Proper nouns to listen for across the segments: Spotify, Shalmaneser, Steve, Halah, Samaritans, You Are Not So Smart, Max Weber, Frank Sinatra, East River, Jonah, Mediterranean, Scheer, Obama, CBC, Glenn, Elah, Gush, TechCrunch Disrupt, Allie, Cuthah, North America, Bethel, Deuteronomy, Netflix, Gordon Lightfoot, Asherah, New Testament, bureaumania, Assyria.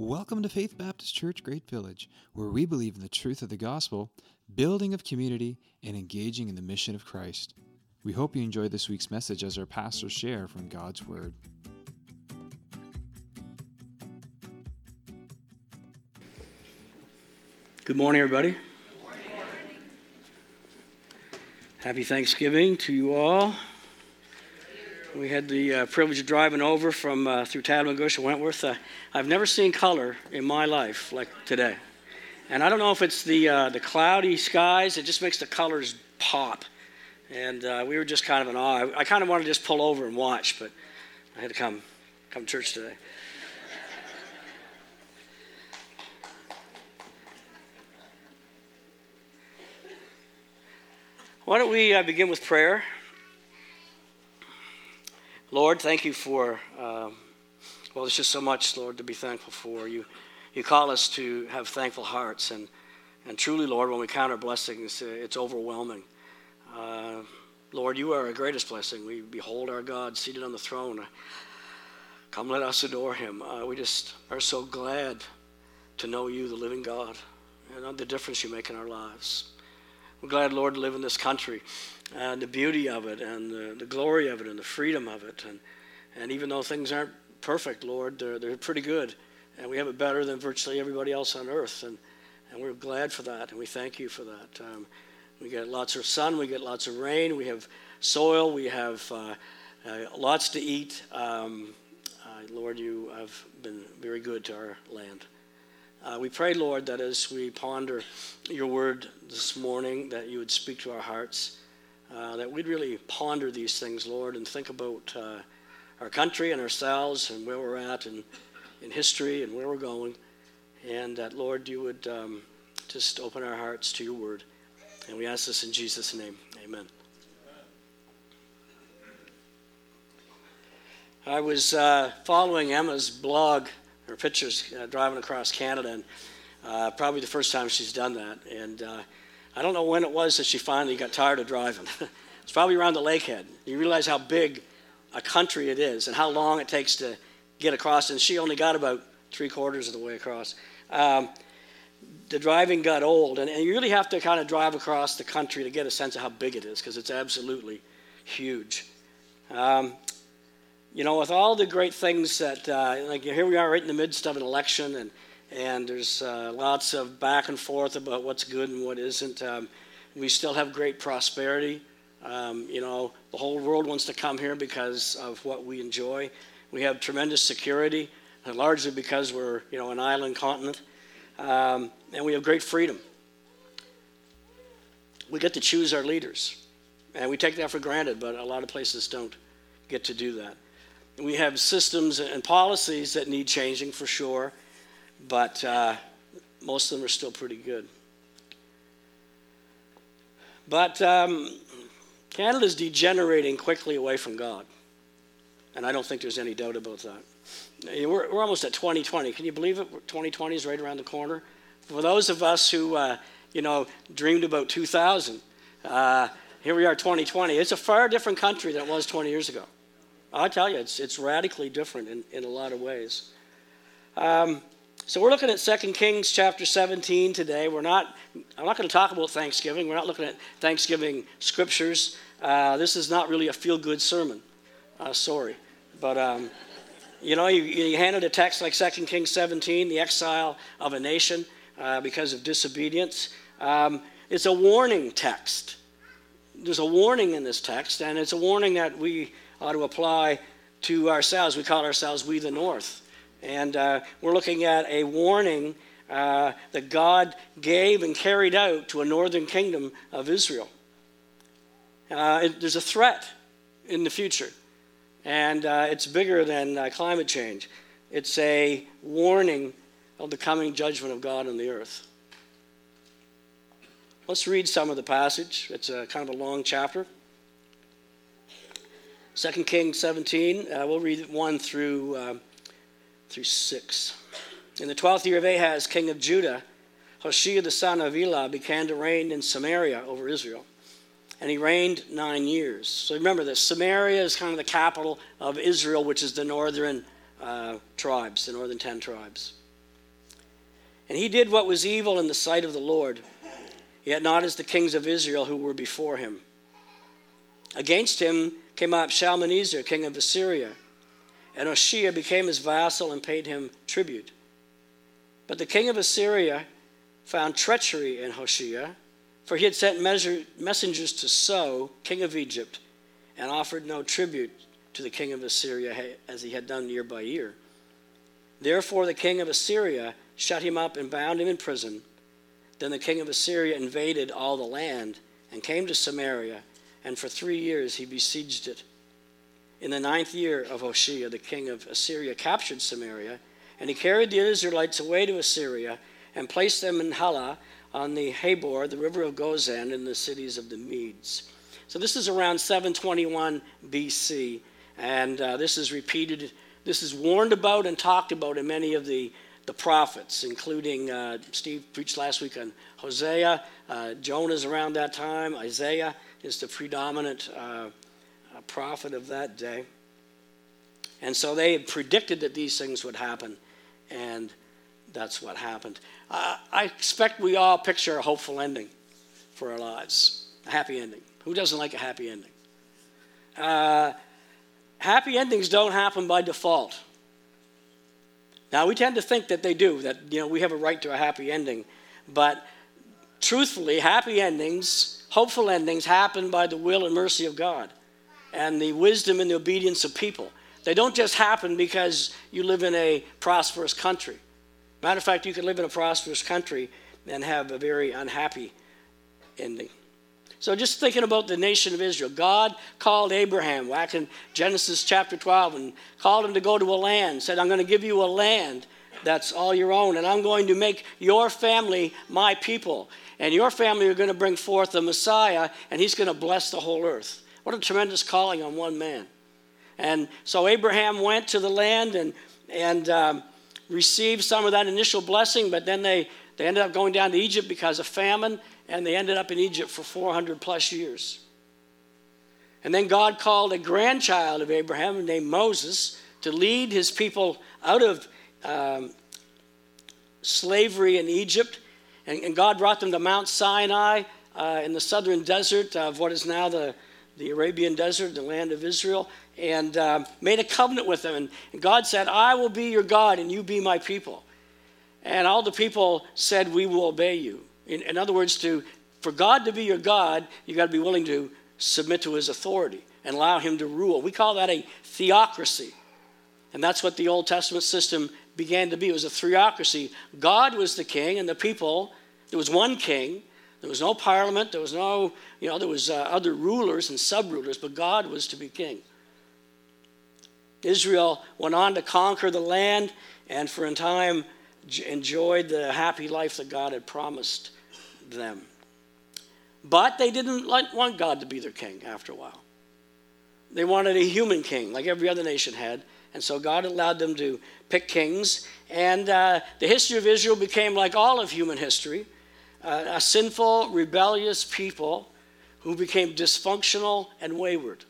Welcome to Faith Baptist Church, Great Village, where we believe in the truth of the gospel, building of community, and engaging in the mission of Christ. We hope you enjoy this week's message as our pastors share from God's Word. Good morning, everybody. Good morning. Happy Thanksgiving to you all. We had the privilege of driving over from through Tadamon, Gush, and Wentworth. I've never seen color in my life like today. And I don't know if it's the cloudy skies. It just makes the colors pop. And we were just kind of in awe. I kind of wanted to just pull over and watch, but I had to come to church today. Why don't we begin with prayer? Lord, thank you for, there's just so much, Lord, to be thankful for. You call us to have thankful hearts, and truly, Lord, when we count our blessings, it's overwhelming. Lord, you are our greatest blessing. We behold our God seated on the throne. Come, let us adore him. We just are so glad to know you, the living God, and the difference you make in our lives. We're glad, Lord, to live in this country, and the beauty of it, and the glory of it, and the freedom of it. And even though things aren't perfect, Lord, they're pretty good. And we have it better than virtually everybody else on earth. And we're glad for that, and we thank you for that. We get lots of sun, we get lots of rain, we have soil, we have lots to eat. Lord, you have been very good to our land. We pray, Lord, that as we ponder your word this morning, that you would speak to our hearts, that we'd really ponder these things, Lord, and think about our country and ourselves and where we're at and in history and where we're going, and that, Lord, you would just open our hearts to your word. And we ask this in Jesus' name. Amen. I was following Emma's blog, her pictures, driving across Canada, and probably the first time she's done that. And I don't know when it was that she finally got tired of driving. It's probably around the lakehead. You realize how big a country it is and how long it takes to get across, and she only got about three-quarters of the way across. The driving got old, and you really have to kind of drive across the country to get a sense of how big it is, because it's absolutely huge. You know, with all the great things that, like here we are right in the midst of an election, and there's lots of back and forth about what's good and what isn't. We still have great prosperity. You know, the whole world wants to come here because of what we enjoy. We have tremendous security, and largely because we're, you know, an island continent. And we have great freedom. We get to choose our leaders, and we take that for granted, but a lot of places don't get to do that. We have systems and policies that need changing for sure, but most of them are still pretty good. But Canada's degenerating quickly away from God, and I don't think there's any doubt about that. We're almost at 2020. Can you believe it? 2020 is right around the corner. For those of us who, dreamed about 2000, here we are, 2020. It's a far different country than it was 20 years ago. I tell you, it's radically different in a lot of ways. So we're looking at 2 Kings chapter 17 today. I'm not going to talk about Thanksgiving. We're not looking at Thanksgiving scriptures. This is not really a feel-good sermon. Sorry, but... You know, you handed a text like 2 Kings 17, the exile of a nation because of disobedience. It's a warning text. There's a warning in this text, and it's a warning that we ought to apply to ourselves. We call ourselves We the North. And we're looking at a warning that God gave and carried out to a northern kingdom of Israel. There's a threat in the future. And it's bigger than climate change. It's a warning of the coming judgment of God on the earth. Let's read some of the passage. It's a kind of a long chapter. 2 Kings 17, we'll read 1 through 6. In the 12th year of Ahaz, king of Judah, Hoshea the son of Elah began to reign in Samaria over Israel. And he reigned 9 years. So remember this, Samaria is kind of the capital of Israel, which is the northern 10 tribes. And he did what was evil in the sight of the Lord, yet not as the kings of Israel who were before him. Against him came up Shalmaneser, king of Assyria, and Hoshea became his vassal and paid him tribute. But the king of Assyria found treachery in Hoshea, for he had sent messengers to So, king of Egypt, and offered no tribute to the king of Assyria as he had done year by year. Therefore the king of Assyria shut him up and bound him in prison. Then the king of Assyria invaded all the land and came to Samaria, and for 3 years he besieged it. In the 9th year of Hoshea, the king of Assyria captured Samaria, and he carried the Israelites away to Assyria and placed them in Halah on the Habor, the river of Gozan, in the cities of the Medes. So this is around 721 BC, and this is repeated. This is warned about and talked about in many of the prophets, including Steve preached last week on Hosea, Jonah's around that time, Isaiah is the predominant prophet of that day. And so they had predicted that these things would happen, and that's what happened. I expect we all picture a hopeful ending for our lives, a happy ending. Who doesn't like a happy ending? Happy endings don't happen by default. Now, we tend to think that they do, that we have a right to a happy ending. But truthfully, happy endings, hopeful endings, happen by the will and mercy of God and the wisdom and the obedience of people. They don't just happen because you live in a prosperous country. Matter of fact, you can live in a prosperous country and have a very unhappy ending. So just thinking about the nation of Israel, God called Abraham back in Genesis chapter 12 and called him to go to a land, said, I'm going to give you a land that's all your own, and I'm going to make your family my people, and your family are going to bring forth the Messiah, and he's going to bless the whole earth. What a tremendous calling on one man. And so Abraham went to the land and received some of that initial blessing, but then they ended up going down to Egypt because of famine, and they ended up in Egypt for 400 plus years. And then God called a grandchild of Abraham named Moses to lead his people out of slavery in Egypt. And God brought them to Mount Sinai in the southern desert of what is now the Arabian desert, the land of Israel, and made a covenant with them. And God said, I will be your God and you be my people. And all the people said, we will obey you. In other words, for God to be your God, you got to be willing to submit to his authority and allow him to rule. We call that a theocracy. And that's what the Old Testament system began to be. It was a theocracy. God was the king and the people. There was one king. There was no parliament. There was no, there was other rulers and sub-rulers, but God was to be king. Israel went on to conquer the land and for a time enjoyed the happy life that God had promised them. But they didn't want God to be their king after a while. They wanted a human king like every other nation had, and so God allowed them to pick kings, and the history of Israel became like all of human history, a sinful, rebellious people who became dysfunctional and wayward.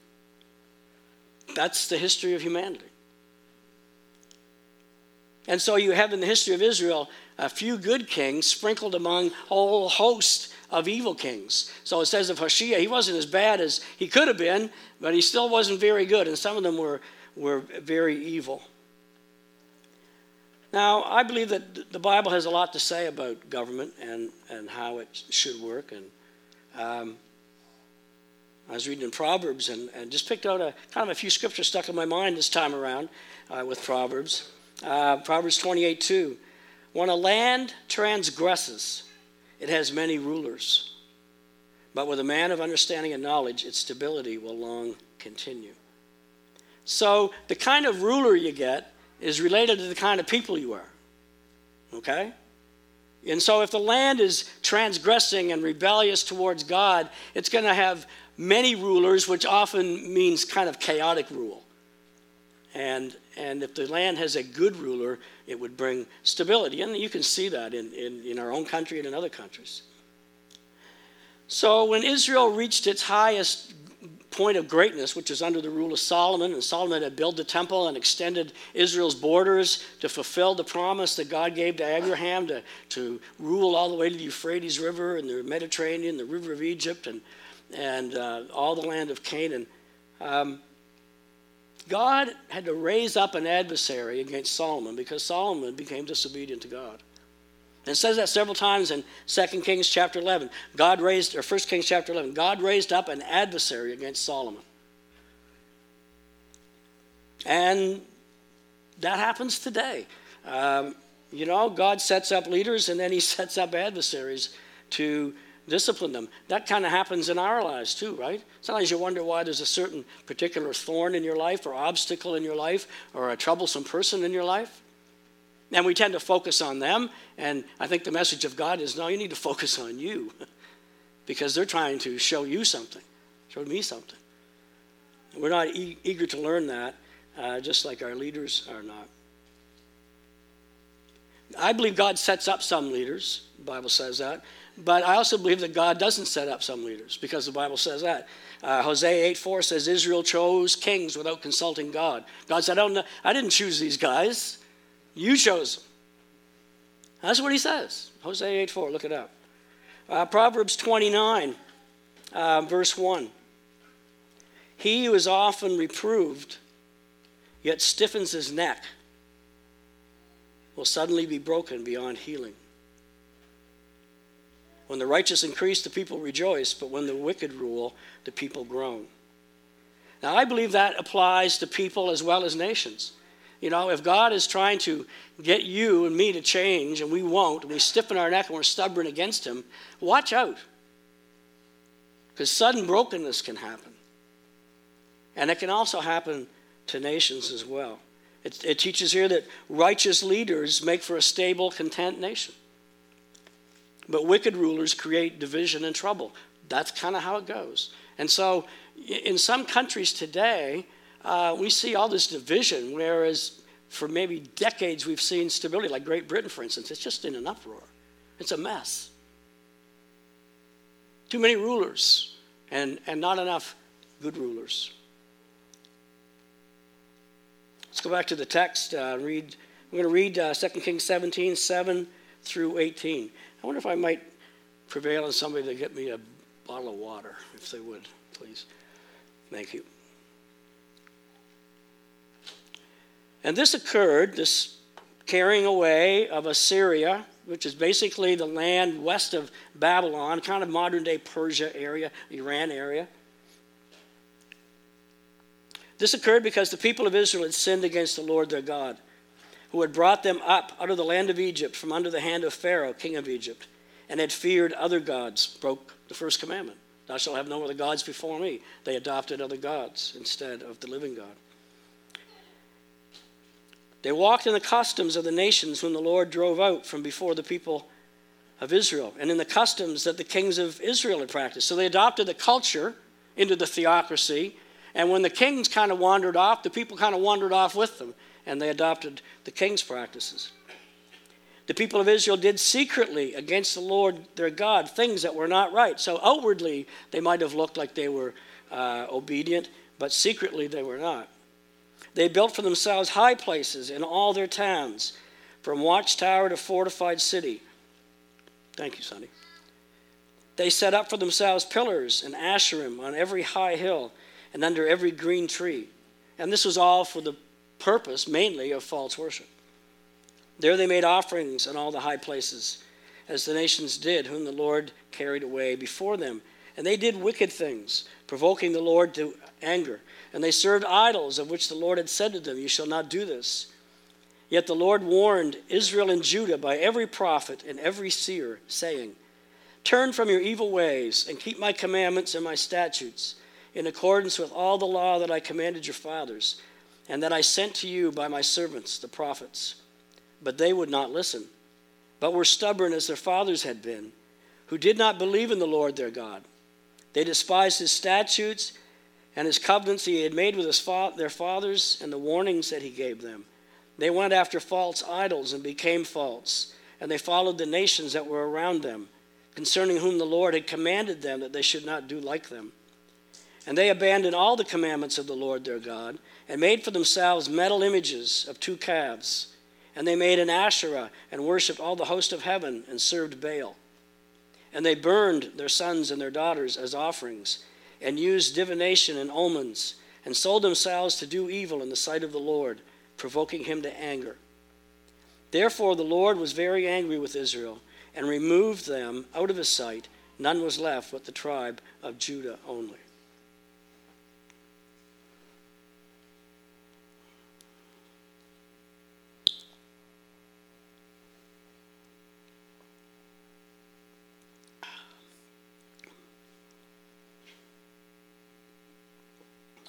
That's the history of humanity. And so you have in the history of Israel a few good kings sprinkled among a whole host of evil kings. So it says of Hoshea, he wasn't as bad as he could have been, but he still wasn't very good. And some of them were very evil. Now, I believe that the Bible has a lot to say about government and how it should work. And I was reading in Proverbs and just picked out a few scriptures stuck in my mind this time around with Proverbs. Proverbs 28:2, when a land transgresses, it has many rulers. But with a man of understanding and knowledge, its stability will long continue. So the kind of ruler you get is related to the kind of people you are. Okay? And so if the land is transgressing and rebellious towards God, it's going to have many rulers, which often means kind of chaotic rule. And if the land has a good ruler, it would bring stability. And you can see that in our own country and in other countries. So when Israel reached its highest point of greatness, which is under the rule of Solomon. And Solomon had built the temple and extended Israel's borders to fulfill the promise that God gave to Abraham to rule all the way to the Euphrates River and the Mediterranean, the river of Egypt, and all the land of Canaan. God had to raise up an adversary against Solomon because Solomon became disobedient to God. And it says that several times in 1 Kings chapter 11, God raised up an adversary against Solomon. And that happens today. God sets up leaders and then he sets up adversaries to discipline them. That kind of happens in our lives too, right? Sometimes you wonder why there's a certain particular thorn in your life or obstacle in your life or a troublesome person in your life. And we tend to focus on them. And I think the message of God is, no, you need to focus on you because they're trying to show you something, show me something. We're not eager to learn that, just like our leaders are not. I believe God sets up some leaders. The Bible says that. But I also believe that God doesn't set up some leaders because the Bible says that. Hosea 8:4 says, Israel chose kings without consulting God. God said, I didn't choose these guys. You chose them. That's what he says. Hosea 8:4, look it up. Proverbs 29, verse 1. He who is often reproved, yet stiffens his neck, will suddenly be broken beyond healing. When the righteous increase, the people rejoice, but when the wicked rule, the people groan. Now, I believe that applies to people as well as nations. You know, if God is trying to get you and me to change, and we won't, and we stiffen our neck and we're stubborn against him, watch out. Because sudden brokenness can happen. And it can also happen to nations as well. It teaches here that righteous leaders make for a stable, content nation. But wicked rulers create division and trouble. That's kind of how it goes. And so in some countries today, we see all this division, whereas for maybe decades we've seen stability, like Great Britain, for instance. It's just in an uproar. It's a mess. Too many rulers and not enough good rulers. Let's go back to the text. We're going to read 2 Kings 17, 7 through 18. I wonder if I might prevail on somebody to get me a bottle of water, if they would, please. Thank you. And this occurred, this carrying away of Assyria, which is basically the land west of Babylon, kind of modern-day Persia area, Iran area. This occurred because the people of Israel had sinned against the Lord their God, who had brought them up out of the land of Egypt from under the hand of Pharaoh, king of Egypt, and had feared other gods, broke the first commandment. Thou shalt have no other gods before me. They adopted other gods instead of the living God. They walked in the customs of the nations whom the Lord drove out from before the people of Israel, and in the customs that the kings of Israel had practiced. So they adopted the culture into the theocracy, and when the kings kind of wandered off, the people kind of wandered off with them. And they adopted the king's practices. The people of Israel did secretly against the Lord their God things that were not right. So outwardly, they might have looked like they were obedient, but secretly they were not. They built for themselves high places in all their towns, from watchtower to fortified city. Thank you, Sonny. They set up for themselves pillars and asherim on every high hill and under every green tree. And this was all for the purpose mainly of false worship. There they made offerings in all the high places, as the nations did, whom the Lord carried away before them. And they did wicked things, provoking the Lord to anger. And they served idols, of which the Lord had said to them, you shall not do this. Yet the Lord warned Israel and Judah by every prophet and every seer, saying, turn from your evil ways and keep my commandments and my statutes, in accordance with all the law that I commanded your fathers, and that I sent to you by my servants, the prophets. But they would not listen, but were stubborn as their fathers had been, who did not believe in the Lord their God. They despised his statutes and his covenants he had made with their fathers and the warnings that he gave them. They went after false idols and became false, and they followed the nations that were around them, concerning whom the Lord had commanded them that they should not do like them. And they abandoned all the commandments of the Lord their God and made for themselves metal images of two calves. And they made an Asherah and worshipped all the host of heaven and served Baal. And they burned their sons and their daughters as offerings and used divination and omens and sold themselves to do evil in the sight of the Lord, provoking him to anger. Therefore the Lord was very angry with Israel and removed them out of his sight. None was left but the tribe of Judah only.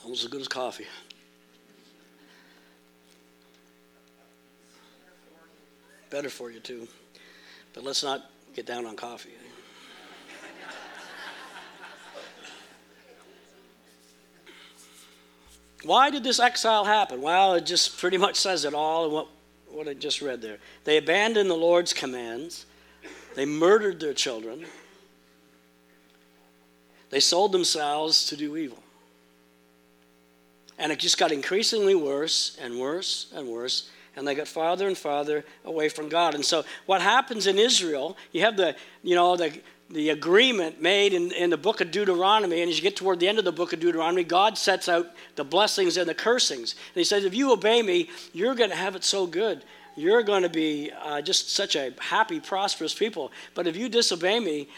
Almost as good as coffee. Better for you too. But let's not get down on coffee. Why did this exile happen? Well, it just pretty much says it all in what I just read there. They abandoned the Lord's commands. They murdered their children. They sold themselves to do evil. And it just got increasingly worse and worse and worse. And they got farther and farther away from God. And so what happens in Israel, you have the agreement made in the book of Deuteronomy. And as you get toward the end of the book of Deuteronomy, God sets out the blessings and the cursings. And he says, if you obey me, you're going to have it so good. You're going to be just such a happy, prosperous people. But if you disobey me,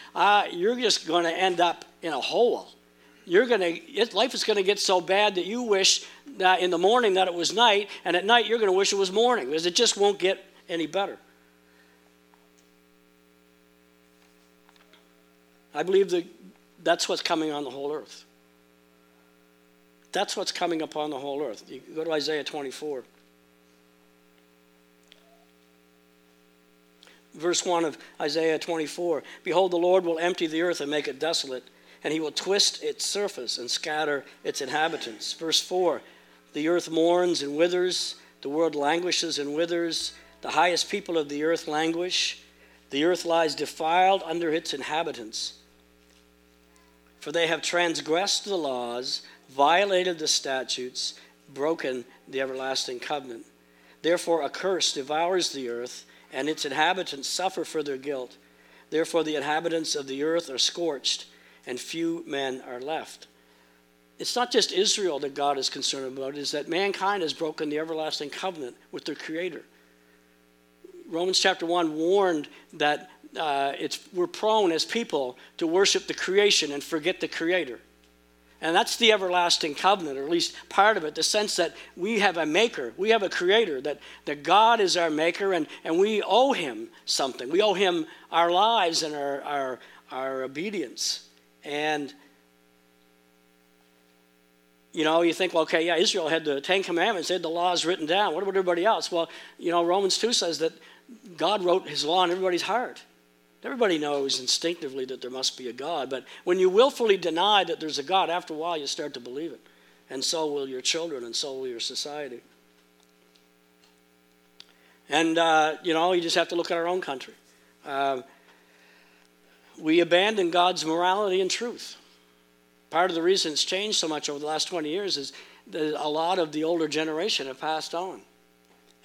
you're just going to end up in a hole. Life is going to get so bad that you wish that in the morning that it was night, and at night you're going to wish it was morning, because it just won't get any better. I believe that's what's coming on the whole earth. That's what's coming upon the whole earth. You go to Isaiah 24. Verse 1 of Isaiah 24. Behold, the Lord will empty the earth and make it desolate, and he will twist its surface and scatter its inhabitants. Verse 4, the earth mourns and withers, the world languishes and withers, the highest people of the earth languish, the earth lies defiled under its inhabitants. For they have transgressed the laws, violated the statutes, broken the everlasting covenant. Therefore a curse devours the earth, and its inhabitants suffer for their guilt. Therefore the inhabitants of the earth are scorched, and few men are left. It's not just Israel that God is concerned about, it's that mankind has broken the everlasting covenant with their Creator. Romans chapter 1 warned that we're prone as people to worship the creation and forget the Creator. And that's the everlasting covenant, or at least part of it, the sense that we have a maker, we have a creator, that God is our maker, and we owe him something. We owe him our lives and our obedience. And, you think, well, okay, yeah, Israel had the Ten Commandments. They had the laws written down. What about everybody else? Well, Romans 2 says that God wrote his law in everybody's heart. Everybody knows instinctively that there must be a God. But when you willfully deny that there's a God, after a while you start to believe it. And so will your children, and so will your society. And, you just have to look at our own country. We abandon God's morality and truth. Part of the reason it's changed so much over the last 20 years is that a lot of the older generation have passed on.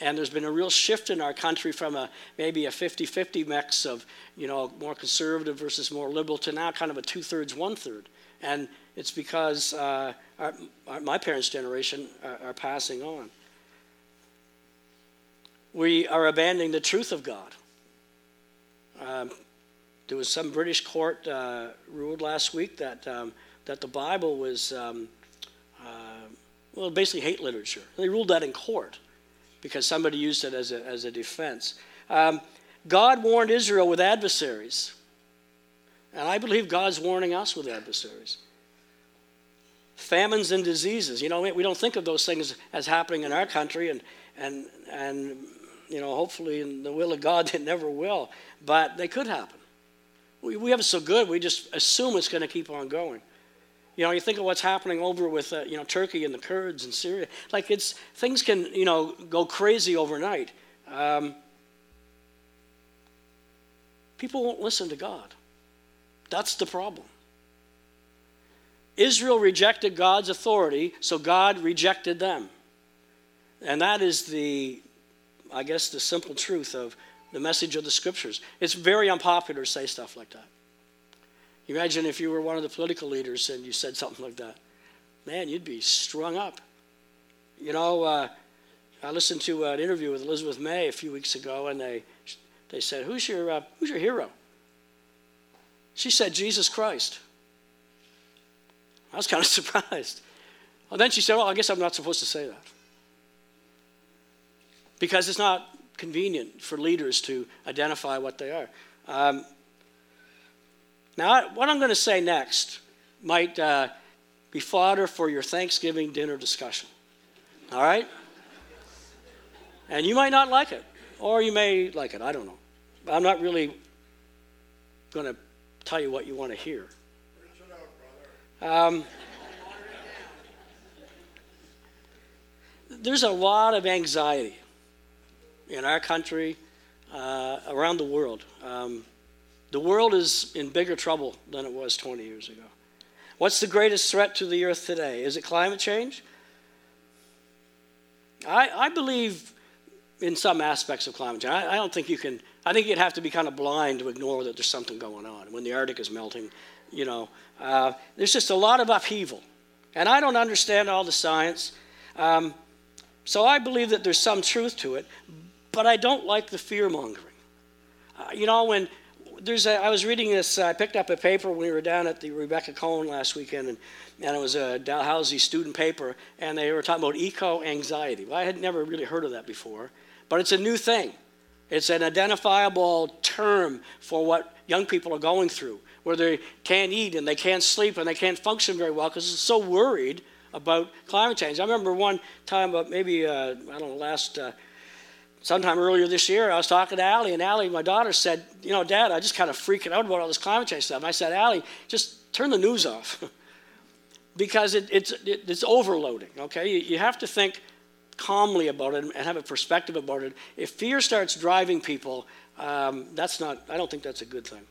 And there's been a real shift in our country from maybe a 50-50 mix of, more conservative versus more liberal to now kind of a two-thirds, one-third. And it's because my parents' generation are passing on. We are abandoning the truth of God. There was some British court ruled last week that the Bible was, basically hate literature. They ruled that in court because somebody used it as a defense. God warned Israel with adversaries, and I believe God's warning us with adversaries. Famines and diseases. We don't think of those things as happening in our country, and hopefully in the will of God they never will, but they could happen. We have it so good, we just assume it's going to keep on going. You think of what's happening over with, Turkey and the Kurds and Syria. Like, things can, go crazy overnight. People won't listen to God. That's the problem. Israel rejected God's authority, so God rejected them. And that is the, I guess, the simple truth of the message of the scriptures. It's very unpopular to say stuff like that. You imagine if you were one of the political leaders and you said something like that. Man, you'd be strung up. You know, I listened to an interview with Elizabeth May a few weeks ago, and they said, who's your hero? She said, Jesus Christ. I was kind of surprised. And then she said, well, I guess I'm not supposed to say that. Because it's not convenient for leaders to identify what they are. Now, what I'm going to say next might be fodder for your Thanksgiving dinner discussion. All right? And you might not like it, or you may like it. I don't know. I'm not really going to tell you what you want to hear. There's a lot of anxiety in our country, around the world. The world is in bigger trouble than it was 20 years ago. What's the greatest threat to the earth today? Is it climate change? I believe in some aspects of climate change. I don't think you can, I think you'd have to be kind of blind to ignore that there's something going on when the Arctic is melting. You know, there's just a lot of upheaval. And I don't understand all the science. So I believe that there's some truth to it, but I don't like the fear-mongering. I was reading this, I picked up a paper when we were down at the Rebecca Cohen last weekend, and it was a Dalhousie student paper, and they were talking about eco-anxiety. Well, I had never really heard of that before, but it's a new thing. It's an identifiable term for what young people are going through, where they can't eat and they can't sleep and they can't function very well because they're so worried about climate change. I remember one time, sometime earlier this year, I was talking to Allie, and Allie, my daughter, said, you know, Dad, I just kind of freaking out about all this climate change stuff. And I said, Allie, just turn the news off because it's overloading, okay? You have to think calmly about it and have a perspective about it. If fear starts driving people, I don't think that's a good thing.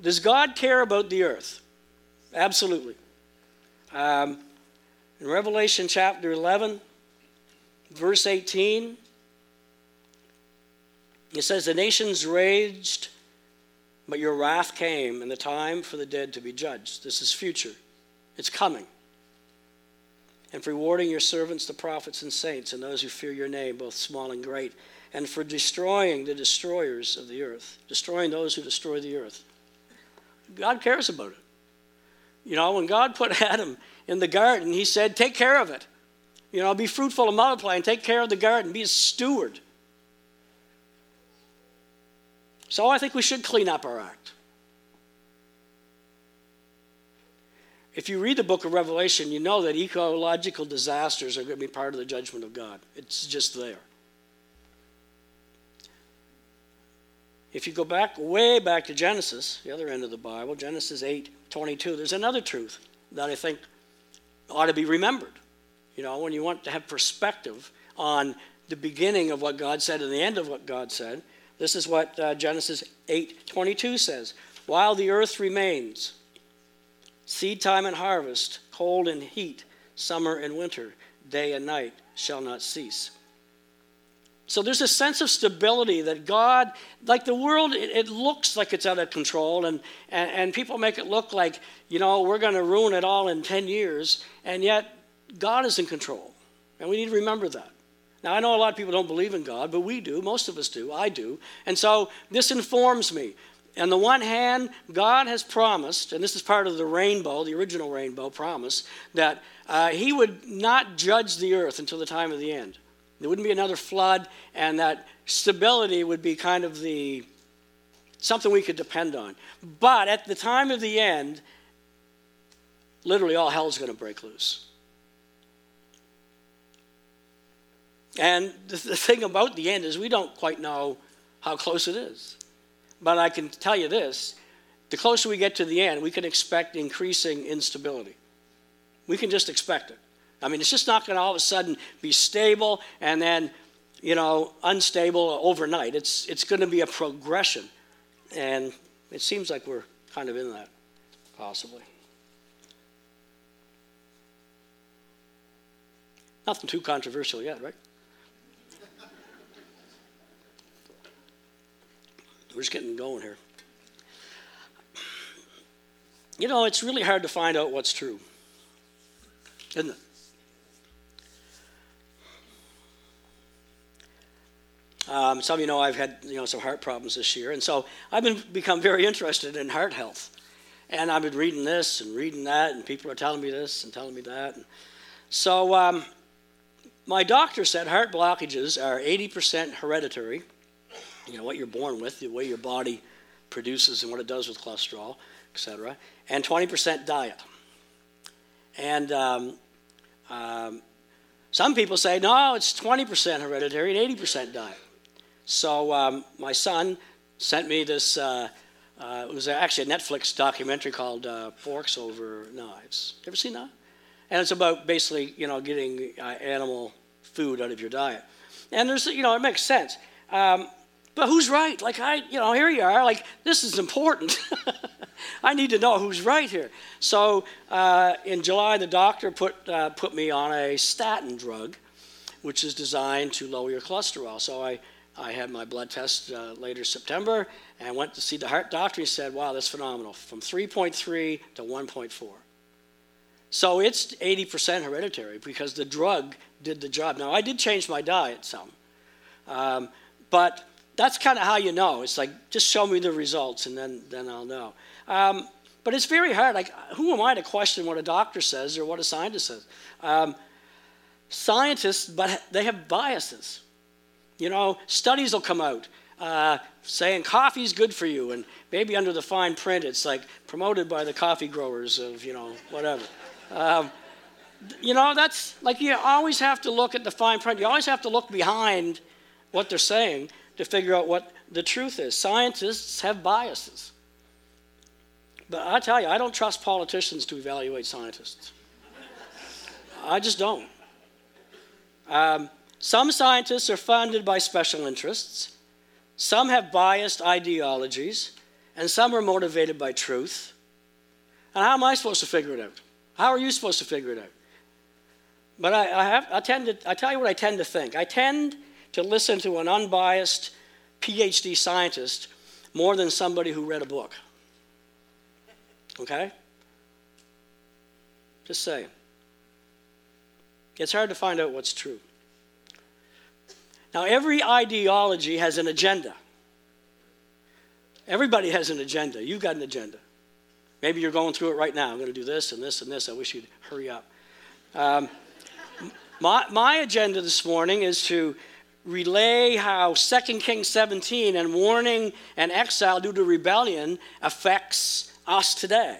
Does God care about the earth? Absolutely. In Revelation chapter 11, verse 18, it says, the nations raged, but your wrath came, and the time for the dead to be judged. This is future. It's coming. And for rewarding your servants, the prophets and saints, and those who fear your name, both small and great, and for destroying the destroyers of the earth, destroying those who destroy the earth. God cares about it. You know, when God put Adam in the garden, he said, take care of it. You know, be fruitful and multiply and take care of the garden. Be a steward. So I think we should clean up our act. If you read the book of Revelation, you know that ecological disasters are going to be part of the judgment of God. It's just there. If you go back, way back to Genesis, the other end of the Bible, Genesis 8:22, there's another truth that I think ought to be remembered. You know, when you want to have perspective on the beginning of what God said and the end of what God said, this is what Genesis 8:22 says. While the earth remains, seed time and harvest, cold and heat, summer and winter, day and night shall not cease. So there's a sense of stability that God, like the world, it looks like it's out of control, and people make it look like, you know, we're going to ruin it all in 10 years, and yet God is in control, and we need to remember that. Now, I know a lot of people don't believe in God, but we do. Most of us do. I do. And so this informs me. On the one hand, God has promised, and this is part of the rainbow, the original rainbow promise, that he would not judge the earth until the time of the end. There wouldn't be another flood, and that stability would be kind of something we could depend on. But at the time of the end, literally all hell's going to break loose. And the thing about the end is we don't quite know how close it is. But I can tell you this, the closer we get to the end, we can expect increasing instability. We can just expect it. I mean, it's just not going to all of a sudden be stable and then, you know, unstable overnight. It's going to be a progression. And it seems like we're kind of in that, possibly. Nothing too controversial yet, right? We're just getting going here. You know, it's really hard to find out what's true, isn't it? Some of you know I've had some heart problems this year, and so I've become very interested in heart health. And I've been reading this and reading that, and people are telling me this and telling me that. And so my doctor said heart blockages are 80% hereditary, what you're born with, the way your body produces and what it does with cholesterol, etc., and 20% diet. And some people say, no, it's 20% hereditary and 80% diet. So my son sent me this, it was actually a Netflix documentary called Forks Over Knives. You ever seen that? And it's about basically, getting animal food out of your diet. And there's, it makes sense. But who's right? Like here you are. Like, this is important. I need to know who's right here. So in July, the doctor put me on a statin drug, which is designed to lower your cholesterol. So I had my blood test later September, and I went to see the heart doctor. He said, wow, that's phenomenal, from 3.3 to 1.4. So it's 80% hereditary because the drug did the job. Now, I did change my diet some, but that's kind of how you know. It's like, just show me the results, and then I'll know. But it's very hard. Like, who am I to question what a doctor says or what a scientist says? Scientists, but they have biases. Studies will come out saying coffee's good for you, and maybe under the fine print, it's like promoted by the coffee growers of, whatever. That's like, you always have to look at the fine print. You always have to look behind what they're saying to figure out what the truth is. Scientists have biases. But I tell you, I don't trust politicians to evaluate scientists. I just don't. Some scientists are funded by special interests, some have biased ideologies, and some are motivated by truth. And how am I supposed to figure it out? How are you supposed to figure it out? But I tell you what I tend to think. I tend to listen to an unbiased PhD scientist more than somebody who read a book. Okay? Just saying. It's hard to find out what's true. Now, every ideology has an agenda. Everybody has an agenda. You've got an agenda. Maybe you're going through it right now. I'm going to do this and this and this. I wish you'd hurry up. My agenda this morning is to relay how 2 Kings 17 and warning and exile due to rebellion affects us today.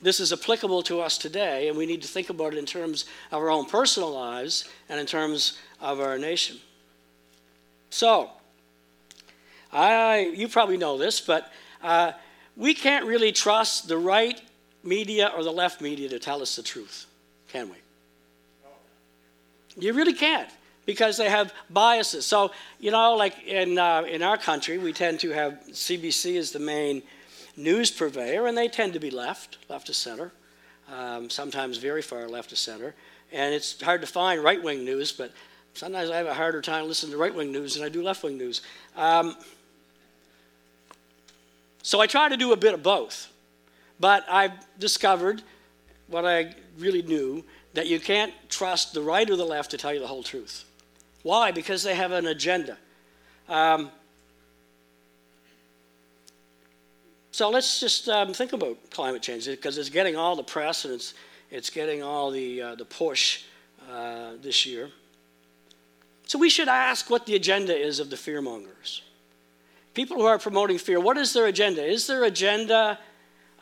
This is applicable to us today, and we need to think about it in terms of our own personal lives and in terms of our nation. So, you probably know this, but we can't really trust the right media or the left media to tell us the truth, can we? You really can't, because they have biases. So, like in our country, we tend to have CBC as the main news purveyor, and they tend to be left of center, sometimes very far left of center. And it's hard to find right-wing news, but sometimes I have a harder time listening to right-wing news than I do left-wing news. So I try to do a bit of both. But I've discovered what I really knew, that you can't trust the right or the left to tell you the whole truth. Why? Because they have an agenda. So let's just think about climate change, because it's getting all the press and it's getting all the push this year. So we should ask what the agenda is of the fearmongers. People who are promoting fear, what is their agenda? Is their agenda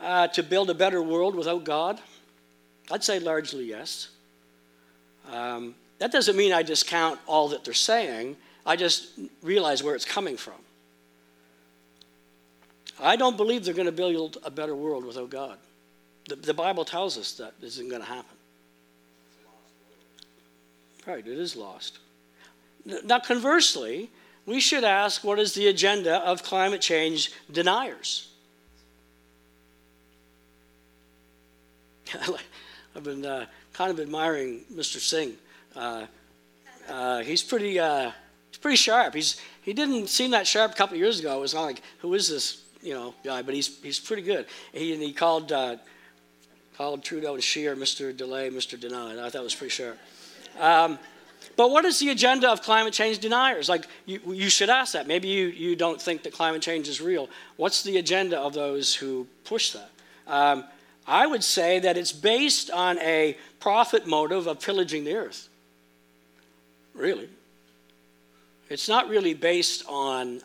to build a better world without God? I'd say largely yes. That doesn't mean I discount all that they're saying. I just realize where it's coming from. I don't believe they're going to build a better world without God. The Bible tells us that isn't going to happen. Right, it is lost. Now, conversely, we should ask, what is the agenda of climate change deniers? I've been kind of admiring Mr. Singh He's pretty sharp. He didn't seem that sharp a couple of years ago. It was not like, who is this, guy? But he's pretty good. He called called Trudeau and Scheer Mr. Delay, Mr. Deny. I thought it was pretty sharp. But what is the agenda of climate change deniers? Like, you should ask that. Maybe you don't think that climate change is real. What's the agenda of those who push that? I would say that it's based on a profit motive of pillaging the earth. Really. It's not really based on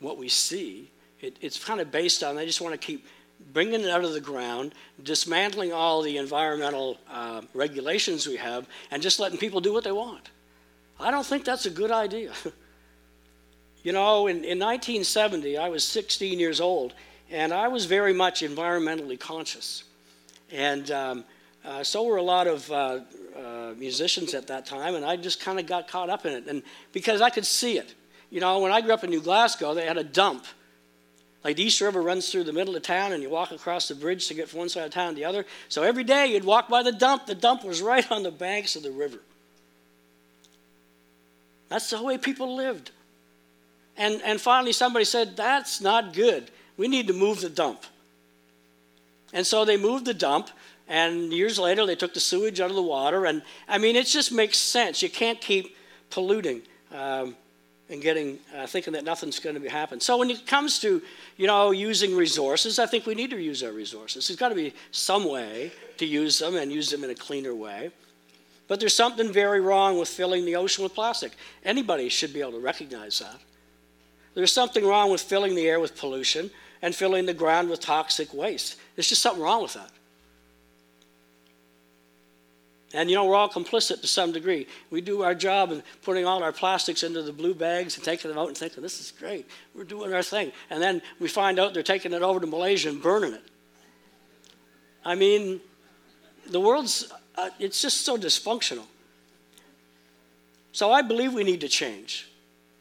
what we see. It's kind of based on, they just want to keep bringing it out of the ground, dismantling all the environmental regulations we have, and just letting people do what they want. I don't think that's a good idea. In 1970, I was 16 years old, and I was very much environmentally conscious. And so were a lot of musicians at that time, and I just kind of got caught up in it, and because I could see it. When I grew up in New Glasgow, they had a dump. Like the East River runs through the middle of town, and you walk across the bridge to get from one side of town to the other. So every day you'd walk by the dump. The dump was right on the banks of the river. That's the way people lived. And finally somebody said, that's not good. We need to move the dump. And so they moved the dump, and years later they took the sewage out of the water. And it just makes sense. You can't keep polluting. And thinking that nothing's going to happen. So when it comes to, using resources, I think we need to use our resources. There's got to be some way to use them and use them in a cleaner way. But there's something very wrong with filling the ocean with plastic. Anybody should be able to recognize that. There's something wrong with filling the air with pollution and filling the ground with toxic waste. There's just something wrong with that. And we're all complicit to some degree. We do our job in putting all our plastics into the blue bags and taking them out and thinking, this is great, we're doing our thing. And then we find out they're taking it over to Malaysia and burning it. The world's, it's just so dysfunctional. So I believe we need to change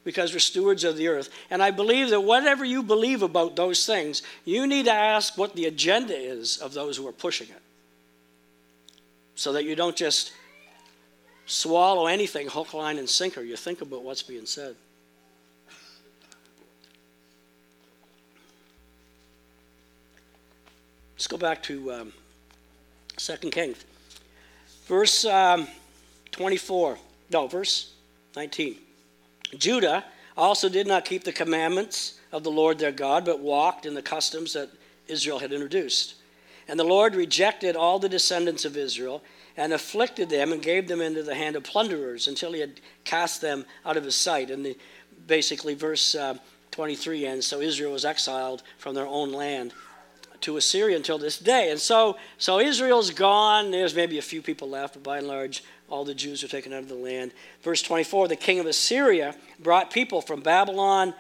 because we're stewards of the earth. And I believe that whatever you believe about those things, you need to ask what the agenda is of those who are pushing it, so that you don't just swallow anything hook, line, and sinker. You think about what's being said. Let's go back to 2 Kings. Verse 24. No, verse 19. Judah also did not keep the commandments of the Lord their God, but walked in the customs that Israel had introduced. And the Lord rejected all the descendants of Israel and afflicted them and gave them into the hand of plunderers until he had cast them out of his sight. And basically verse 23 ends, so Israel was exiled from their own land to Assyria until this day. And so Israel's gone. There's maybe a few people left, but by and large, all the Jews are taken out of the land. Verse 24, the king of Assyria brought people from Babylon,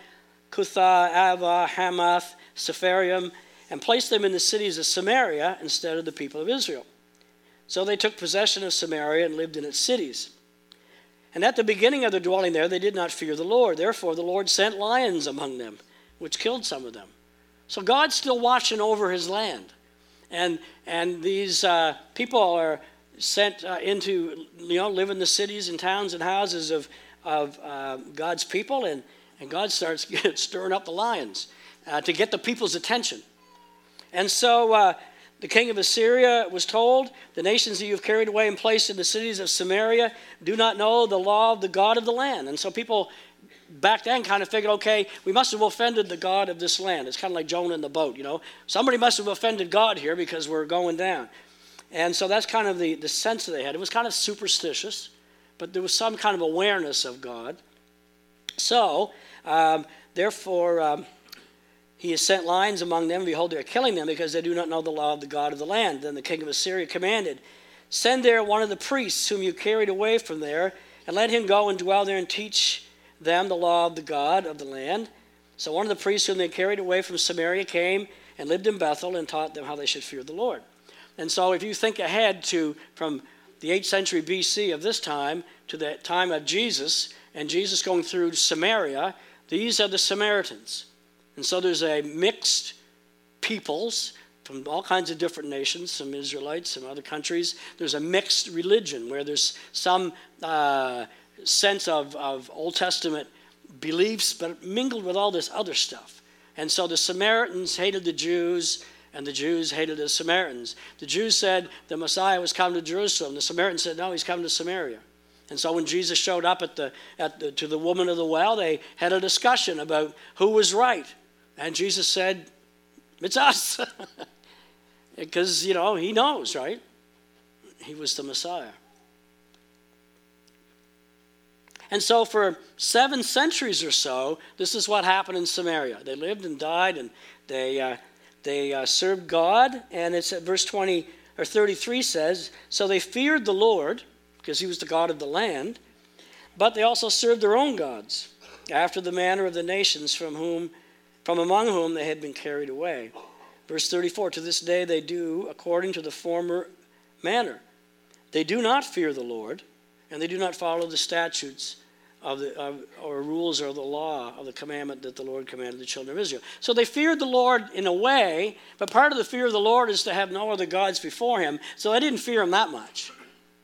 Cuthah, Ava, Hamath, Sepharaim, and placed them in the cities of Samaria instead of the people of Israel. So they took possession of Samaria and lived in its cities. And at the beginning of their dwelling there, they did not fear the Lord. Therefore, the Lord sent lions among them, which killed some of them. So God's still watching over his land. And these people are sent into, live in the cities and towns and houses of God's people. And God starts stirring up the lions to get the people's attention. And so the king of Assyria was told, the nations that you have carried away and placed in the cities of Samaria do not know the law of the God of the land. And so people back then kind of figured, okay, we must have offended the God of this land. It's kind of like Jonah in the boat, Somebody must have offended God here because we're going down. And so that's kind of the sense that they had. It was kind of superstitious, but there was some kind of awareness of God. So, therefore... He has sent lions among them. Behold, they are killing them because they do not know the law of the God of the land. Then the king of Assyria commanded, send there one of the priests whom you carried away from there, and let him go and dwell there and teach them the law of the God of the land. So one of the priests whom they carried away from Samaria came and lived in Bethel and taught them how they should fear the Lord. And so if you think ahead to from the 8th century BC of this time to the time of Jesus, and Jesus going through Samaria, these are the Samaritans. And so there's a mixed peoples from all kinds of different nations, some Israelites, some other countries. There's a mixed religion where there's some sense of Old Testament beliefs, but mingled with all this other stuff. And so the Samaritans hated the Jews, and the Jews hated the Samaritans. The Jews said the Messiah was coming to Jerusalem. The Samaritans said, no, he's coming to Samaria. And so when Jesus showed up to the woman of the well, they had a discussion about who was right. And Jesus said, it's us. Because, he knows, right? He was the Messiah. And so for 7 centuries or so, this is what happened in Samaria. They lived and died, and they served God. And it's at verse 20 or 33 says, so they feared the Lord because he was the God of the land, but they also served their own gods after the manner of the nations from among whom they had been carried away. Verse 34, to this day they do according to the former manner. They do not fear the Lord, and they do not follow the statutes or rules or the law of the commandment that the Lord commanded the children of Israel. So they feared the Lord in a way, but part of the fear of the Lord is to have no other gods before him, so they didn't fear him that much.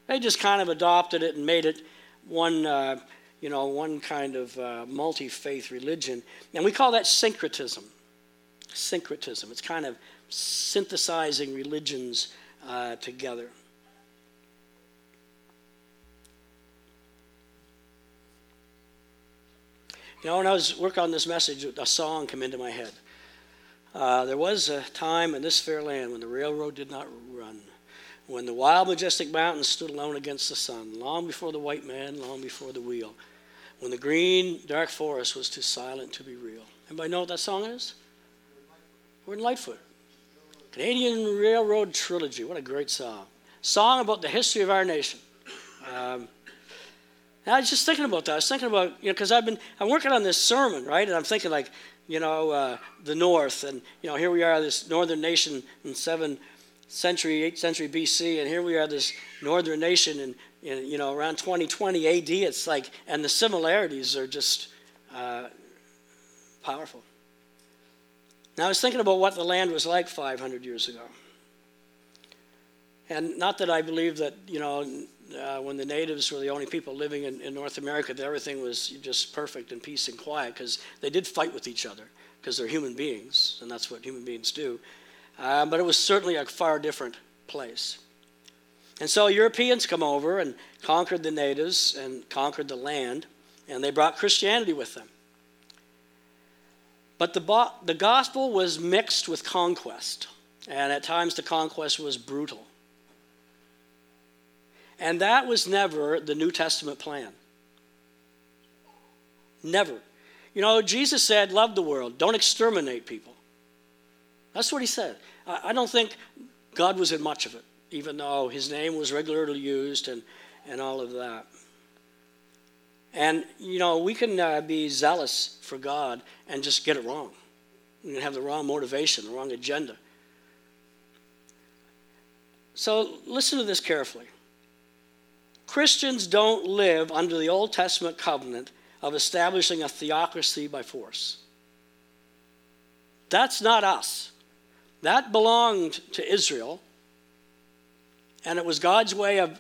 They just kind of adopted it and made it one kind of multi-faith religion. And we call that syncretism. Syncretism. It's kind of synthesizing religions together. When I was working on this message, a song came into my head. There was a time in this fair land when the railroad did not run, when the wild, majestic mountains stood alone against the sun, long before the white man, long before the wheel, when the green, dark forest was too silent to be real. Everybody know what that song is? Gordon Lightfoot. Canadian Railroad Trilogy. What a great song. Song about the history of our nation. And I was just thinking about that. I was thinking about, because I'm working on this sermon, right? And I'm thinking the North. And, here we are, this northern nation in 8th century BC. And here we are, this northern nation in around 2020 AD. It's like, and the similarities are just powerful. Now, I was thinking about what the land was like 500 years ago. And not that I believe that, when the natives were the only people living in North America, that everything was just perfect and peace and quiet, because they did fight with each other because they're human beings, and that's what human beings do. But it was certainly a far different place. And so Europeans come over and conquered the natives and conquered the land, and they brought Christianity with them. But the gospel was mixed with conquest, and at times the conquest was brutal. And that was never the New Testament plan. Never. Jesus said, love the world. Don't exterminate people. That's what he said. I don't think God was in much of it, even though his name was regularly used and all of that. And, we can be zealous for God and just get it wrong. We can have the wrong motivation, the wrong agenda. So listen to this carefully. Christians don't live under the Old Testament covenant of establishing a theocracy by force. That's not us. That belonged to Israel, and it was God's way of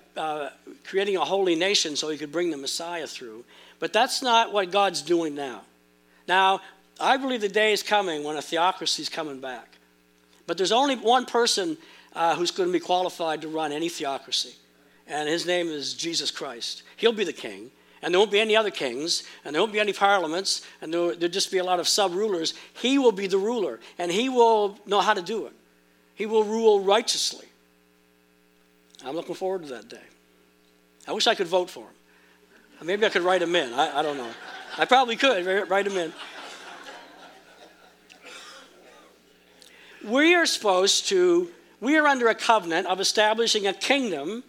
creating a holy nation so he could bring the Messiah through. But that's not what God's doing now. Now, I believe the day is coming when a theocracy is coming back. But there's only one person who's going to be qualified to run any theocracy. And his name is Jesus Christ. He'll be the king, and there won't be any other kings, and there won't be any parliaments, and there'll just be a lot of sub-rulers. He will be the ruler, and he will know how to do it. He will rule righteously. I'm looking forward to that day. I wish I could vote for him. Maybe I could write him in. I don't know. I probably could write him in. We are under a covenant of establishing a kingdom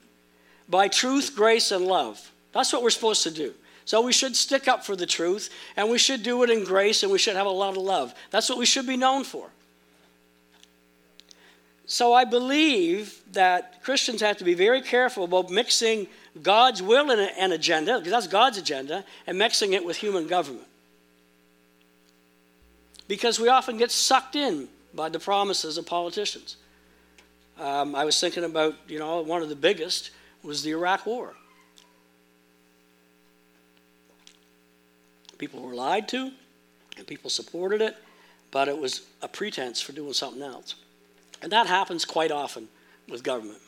by truth, grace, and love. That's what we're supposed to do. So we should stick up for the truth, and we should do it in grace, and we should have a lot of love. That's what we should be known for. So I believe that Christians have to be very careful about mixing God's will and agenda, because that's God's agenda, and mixing it with human government. Because we often get sucked in by the promises of politicians. I was thinking about, one of the biggest was the Iraq War. People were lied to, and people supported it, but it was a pretense for doing something else. And that happens quite often with government.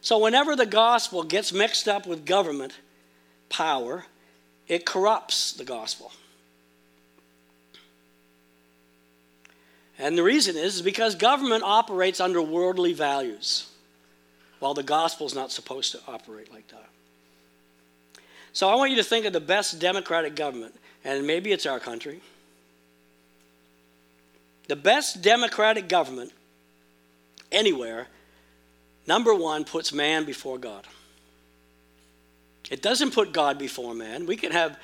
So whenever the gospel gets mixed up with government power, it corrupts the gospel. And the reason is because government operates under worldly values, while the gospel is not supposed to operate like that. So I want you to think of the best democratic government, and maybe it's our country. The best democratic government anywhere, number one, puts man before God. It doesn't put God before man. We can have,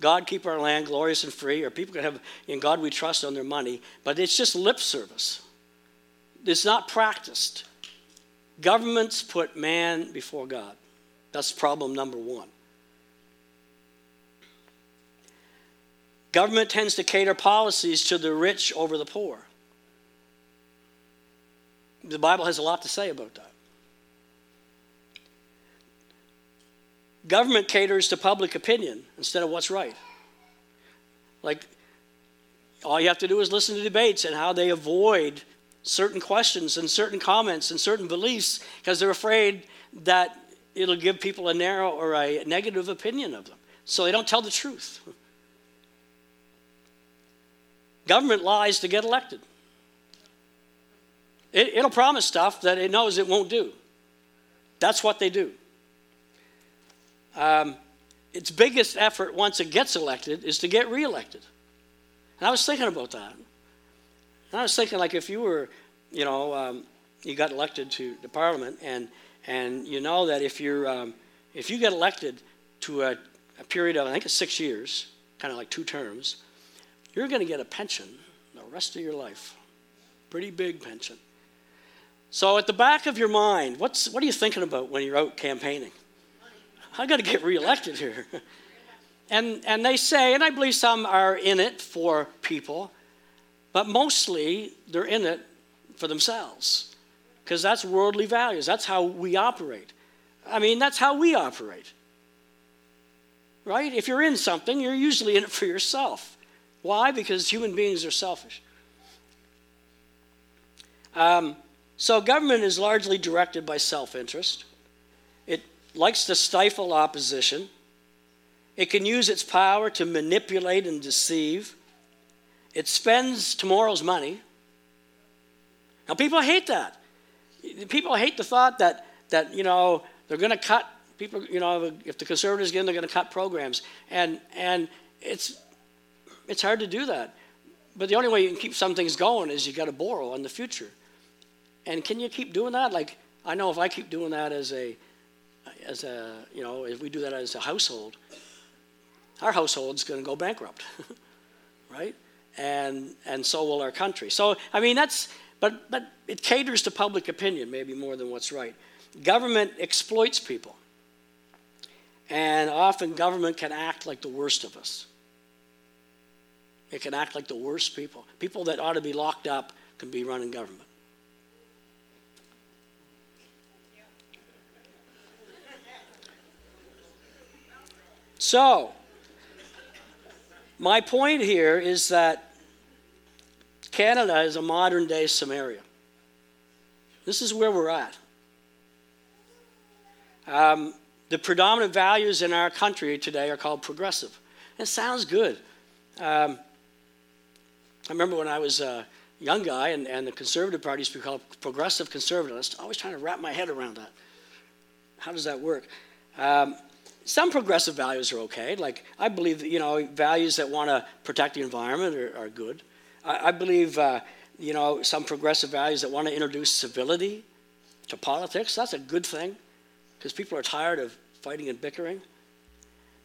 God keep our land glorious and free, or people can have, in God we trust on their money, but it's just lip service. It's not practiced. Governments put man before God. That's problem number one. Government tends to cater policies to the rich over the poor. The Bible has a lot to say about that. Government caters to public opinion instead of what's right. Like, all you have to do is listen to debates and how they avoid certain questions and certain comments and certain beliefs because they're afraid that it'll give people a narrow or a negative opinion of them. So they don't tell the truth. Government lies to get elected. It'll promise stuff that it knows it won't do. That's what they do. Its biggest effort once it gets elected is to get reelected. And I was thinking about that. And I was thinking, like, if you were, you got elected to the parliament, and you know that if you're, if you get elected to a period of, I think it's 6 years, kind of like 2 terms, you're going to get a pension the rest of your life, pretty big pension. So at the back of your mind, what are you thinking about when you're out campaigning? I got to get reelected here. And they say, and I believe some are in it for people, but mostly they're in it for themselves because that's worldly values. That's how we operate. I mean, that's how we operate, right? If you're in something, you're usually in it for yourself. Why? Because human beings are selfish. So government is largely directed by self-interest. It likes to stifle opposition. It can use its power to manipulate and deceive. It spends tomorrow's money. Now, people hate that. People hate the thought that they're going to cut people. If the Conservatives get in, they're going to cut programs, and it's hard to do that. But the only way you can keep some things going is you got to borrow in the future. And can you keep doing that? Like, I know if I keep doing that if we do that as a household, our household's going to go bankrupt, right? And so will our country. So, I mean, but it caters to public opinion maybe more than what's right. Government exploits people. And often government can act like the worst of us. It can act like the worst people. People that ought to be locked up can be running government. So, my point here is that Canada is a modern-day Samaria. This is where we're at. The predominant values in our country today are called progressive. It sounds good. I remember when I was a young guy, and the Conservative Party used to be called progressive conservative. I was always trying to wrap my head around that. How does that work? Some progressive values are okay. Like, I believe that, values that want to protect the environment are good. I believe, some progressive values that want to introduce civility to politics. That's a good thing because people are tired of fighting and bickering.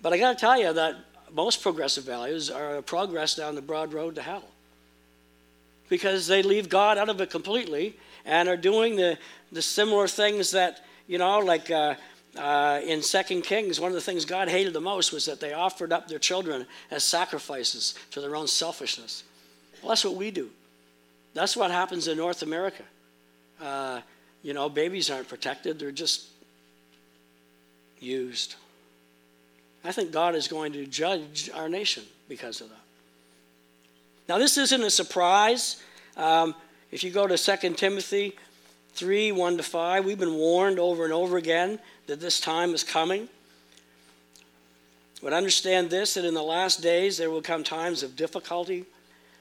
But I got to tell you that most progressive values are a progress down the broad road to hell because they leave God out of it completely and are doing the similar things that, like... in 2 Kings, one of the things God hated the most was that they offered up their children as sacrifices to their own selfishness. Well, that's what we do. That's what happens in North America. Babies aren't protected. They're just used. I think God is going to judge our nation because of that. Now, this isn't a surprise. If you go to 2 Timothy 3, 1-5, we've been warned over and over again that this time is coming. But understand this, that in the last days there will come times of difficulty,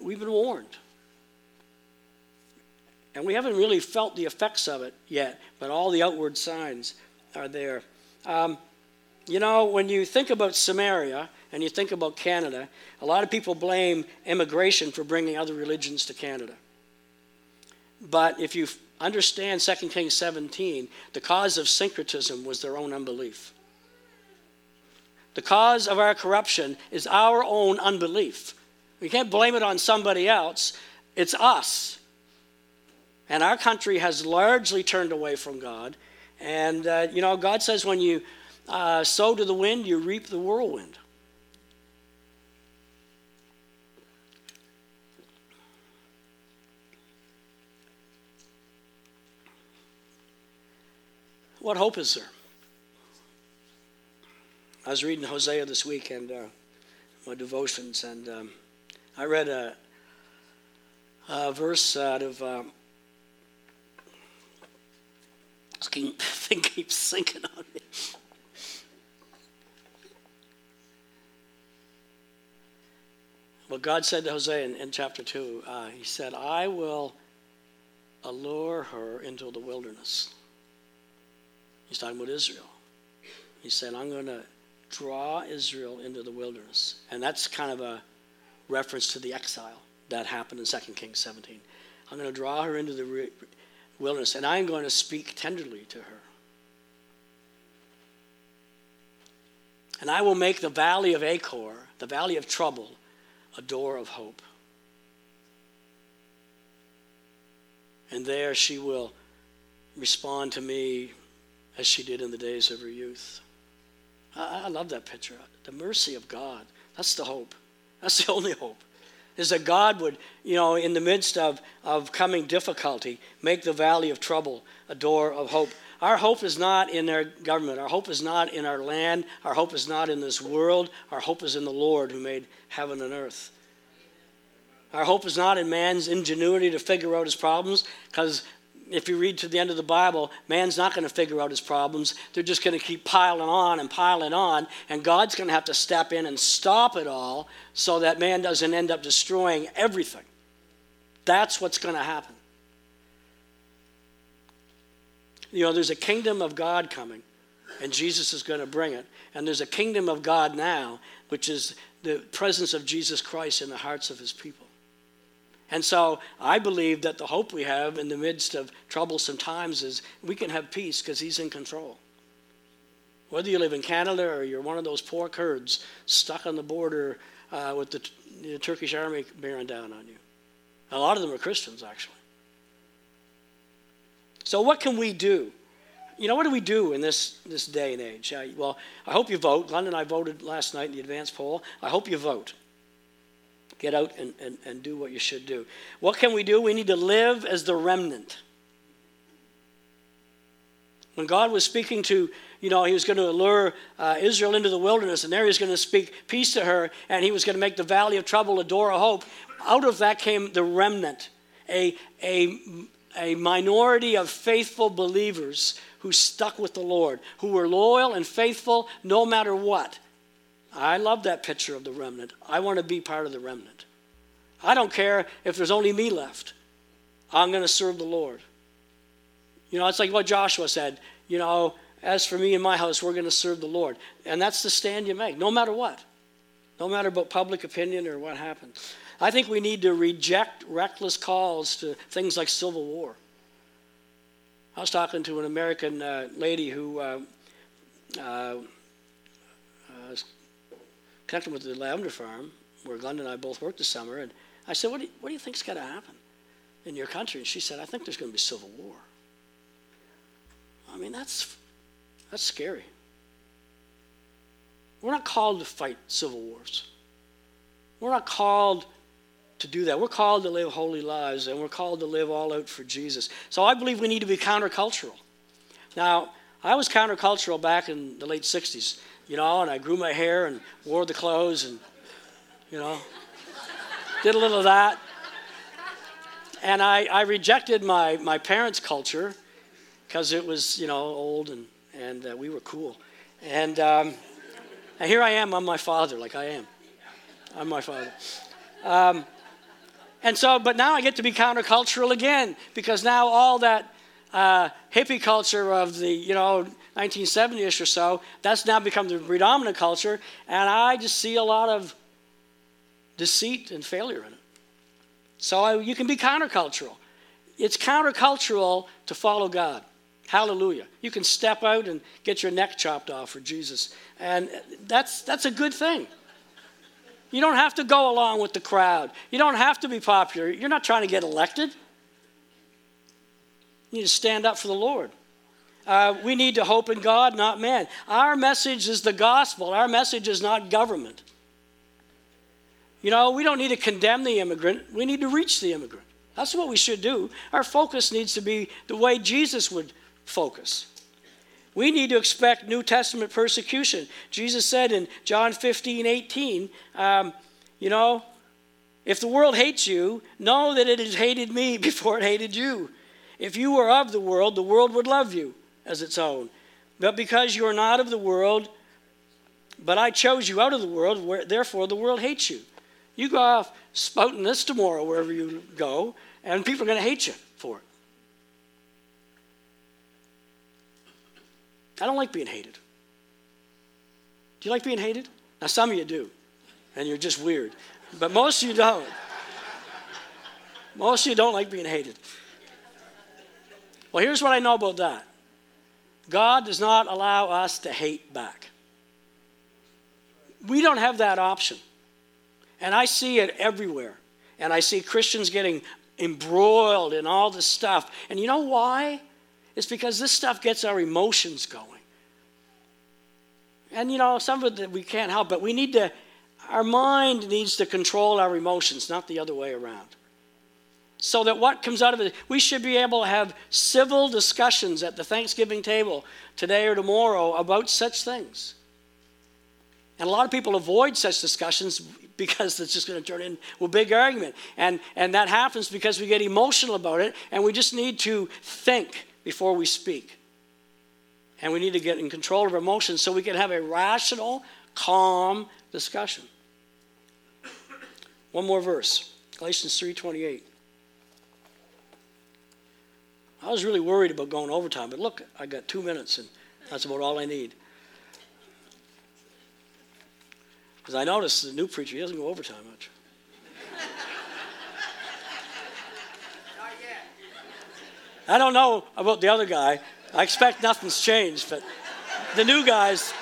We've been warned. And we haven't really felt the effects of it yet, but all the outward signs are there. When you think about Samaria and you think about Canada, a lot of people blame immigration for bringing other religions to Canada. But if you understand 2 Kings 17, the cause of syncretism was their own unbelief. The cause of our corruption is our own unbelief. We can't blame it on somebody else. It's us. And our country has largely turned away from God. And, God says when you sow to the wind, you reap the whirlwind. What hope is there? I was reading Hosea this week and my devotions, and I read a verse out of. This thing keeps sinking on me. Well, God said to Hosea in chapter 2, He said, "I will allure her into the wilderness." He's talking about Israel. He said, "I'm going to draw Israel into the wilderness." And that's kind of a reference to the exile that happened in 2 Kings 17. I'm going to draw her into the wilderness, and I'm going to speak tenderly to her. And I will make the valley of Achor, the valley of trouble, a door of hope. And there she will respond to me as she did in the days of her youth. I love that picture. The mercy of God. That's the hope. That's the only hope. Is that God would, in the midst of coming difficulty, make the valley of trouble a door of hope. Our hope is not in our government. Our hope is not in our land. Our hope is not in this world. Our hope is in the Lord who made heaven and earth. Our hope is not in man's ingenuity to figure out his problems, because if you read to the end of the Bible, man's not going to figure out his problems. They're just going to keep piling on, and God's going to have to step in and stop it all so that man doesn't end up destroying everything. That's what's going to happen. There's a kingdom of God coming, and Jesus is going to bring it. And there's a kingdom of God now, which is the presence of Jesus Christ in the hearts of his people. And so I believe that the hope we have in the midst of troublesome times is we can have peace because he's in control. Whether you live in Canada or you're one of those poor Kurds stuck on the border with the Turkish army bearing down on you. A lot of them are Christians, actually. So what can we do? What do we do in this day and age? I hope you vote. Glenn and I voted last night in the advance poll. I hope you vote. Get out and do what you should do. What can we do? We need to live as the remnant. When God was speaking to, he was going to allure Israel into the wilderness, and there he was going to speak peace to her, and he was going to make the valley of trouble a door of hope. Out of that came the remnant, a minority of faithful believers who stuck with the Lord, who were loyal and faithful no matter what. I love that picture of the remnant. I want to be part of the remnant. I don't care if there's only me left. I'm going to serve the Lord. It's like what Joshua said. As for me and my house, we're going to serve the Lord. And that's the stand you make, no matter what. no matter about public opinion or what happens. I think we need to reject reckless calls to things like civil war. I was talking to an American lady who was connected with the lavender farm where Glenn and I both worked this summer, and I said, what do you think's going to happen in your country? And she said, I think there's going to be civil war. I mean, that's scary. We're not called to fight civil wars. We're not called to do that. We're called to live holy lives, and we're called to live all out for Jesus. So I believe we need to be countercultural. Now, I was countercultural back in the late 60s, and I grew my hair and wore the clothes and, did a little of that. And I rejected my parents' culture because it was, old and we were cool. And here I am, I'm my father, like I am. I'm my father. But now I get to be countercultural again, because now all that hippie culture of the, 1970-ish or so, that's now become the predominant culture, and I just see a lot of deceit and failure in it. So you can be countercultural. It's countercultural to follow God. Hallelujah. You can step out and get your neck chopped off for Jesus. And that's a good thing. You don't have to go along with the crowd. You don't have to be popular. You're not trying to get elected. You need to stand up for the Lord. We need to hope in God, not man. Our message is the gospel. Our message is not government. We don't need to condemn the immigrant. We need to reach the immigrant. That's what we should do. Our focus needs to be the way Jesus would focus. We need to expect New Testament persecution. Jesus said in John 15:18, if the world hates you, know that it has hated me before it hated you. If you were of the world would love you as its own. But because you are not of the world, but I chose you out of the world, therefore the world hates you. You go off spouting this tomorrow wherever you go, and people are going to hate you for it. I don't like being hated. Do you like being hated? Now, some of you do, and you're just weird. But most of you don't. Most of you don't like being hated. Well, here's what I know about that. God does not allow us to hate back. We don't have that option. And I see it everywhere. And I see Christians getting embroiled in all this stuff. And you know why? It's because this stuff gets our emotions going. And some of it we can't help, but our mind needs to control our emotions, not the other way around. So that what comes out of it, we should be able to have civil discussions at the Thanksgiving table today or tomorrow about such things. And a lot of people avoid such discussions because it's just going to turn into a big argument. And that happens because we get emotional about it, and we just need to think before we speak. And we need to get in control of our emotions so we can have a rational, calm discussion. One more verse, Galatians 3:28. I was really worried about going overtime, but look, I got 2 minutes, and that's about all I need. Because I noticed the new preacher, he doesn't go over time much. Not yet. I don't know about the other guy. I expect nothing's changed, but the new guy's,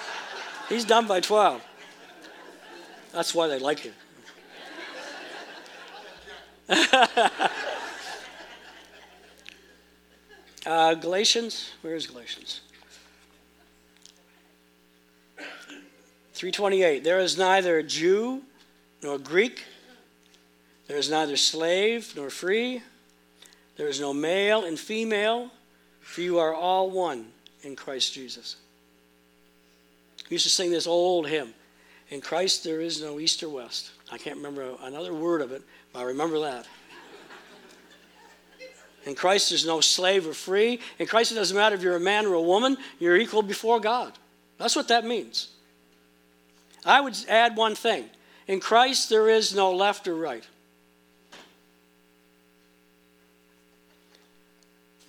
he's done by 12. That's why they like him. Galatians, where is Galatians? 3:28, there is neither Jew nor Greek, there is neither slave nor free, there is no male and female, for you are all one in Christ Jesus. We used to sing this old hymn, in Christ there is no east or west. I can't remember another word of it, but I remember that. In Christ there's no slave or free. In Christ it doesn't matter if you're a man or a woman, you're equal before God. That's what that means. I would add one thing. In Christ, there is no left or right.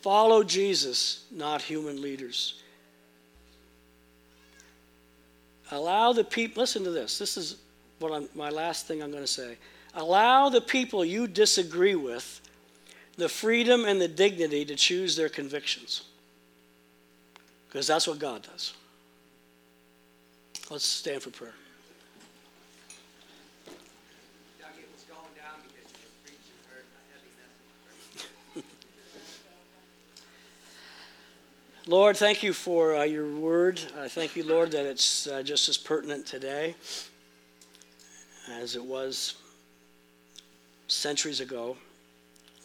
Follow Jesus, not human leaders. Allow the people, listen to this. This is my last thing I'm going to say. Allow the people you disagree with the freedom and the dignity to choose their convictions, because that's what God does. Let's stand for prayer. Lord, thank you for your word. I thank you, Lord, that it's just as pertinent today as it was centuries ago.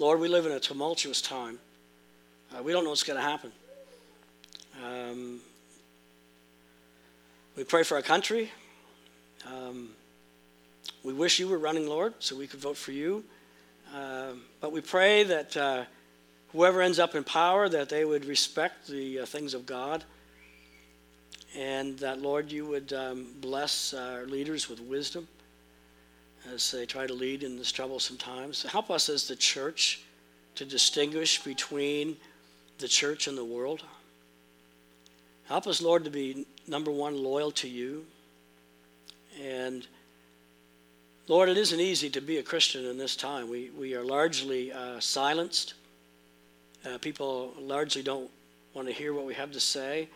Lord, we live in a tumultuous time. We don't know what's going to happen. We pray for our country. We wish you were running, Lord, so we could vote for you. But we pray that whoever ends up in power, that they would respect the things of God, and that, Lord, you would bless our leaders with wisdom as they try to lead in this troublesome times. Help us as the church to distinguish between the church and the world. Help us, Lord, to be, number one, loyal to you. And, Lord, it isn't easy to be a Christian in this time. We are largely silenced. People largely don't want to hear what we have to say.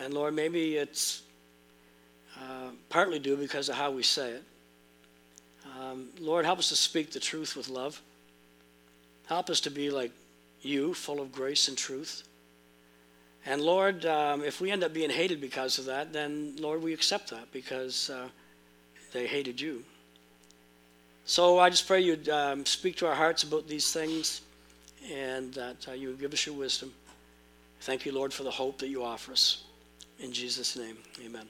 And, Lord, maybe it's partly due because of how we say it. Lord, help us to speak the truth with love. Help us to be like you, full of grace and truth. And, Lord, if we end up being hated because of that, then, Lord, we accept that because they hated you. So I just pray you'd speak to our hearts about these things, and that you would give us your wisdom. Thank you, Lord, for the hope that you offer us. In Jesus' name, amen.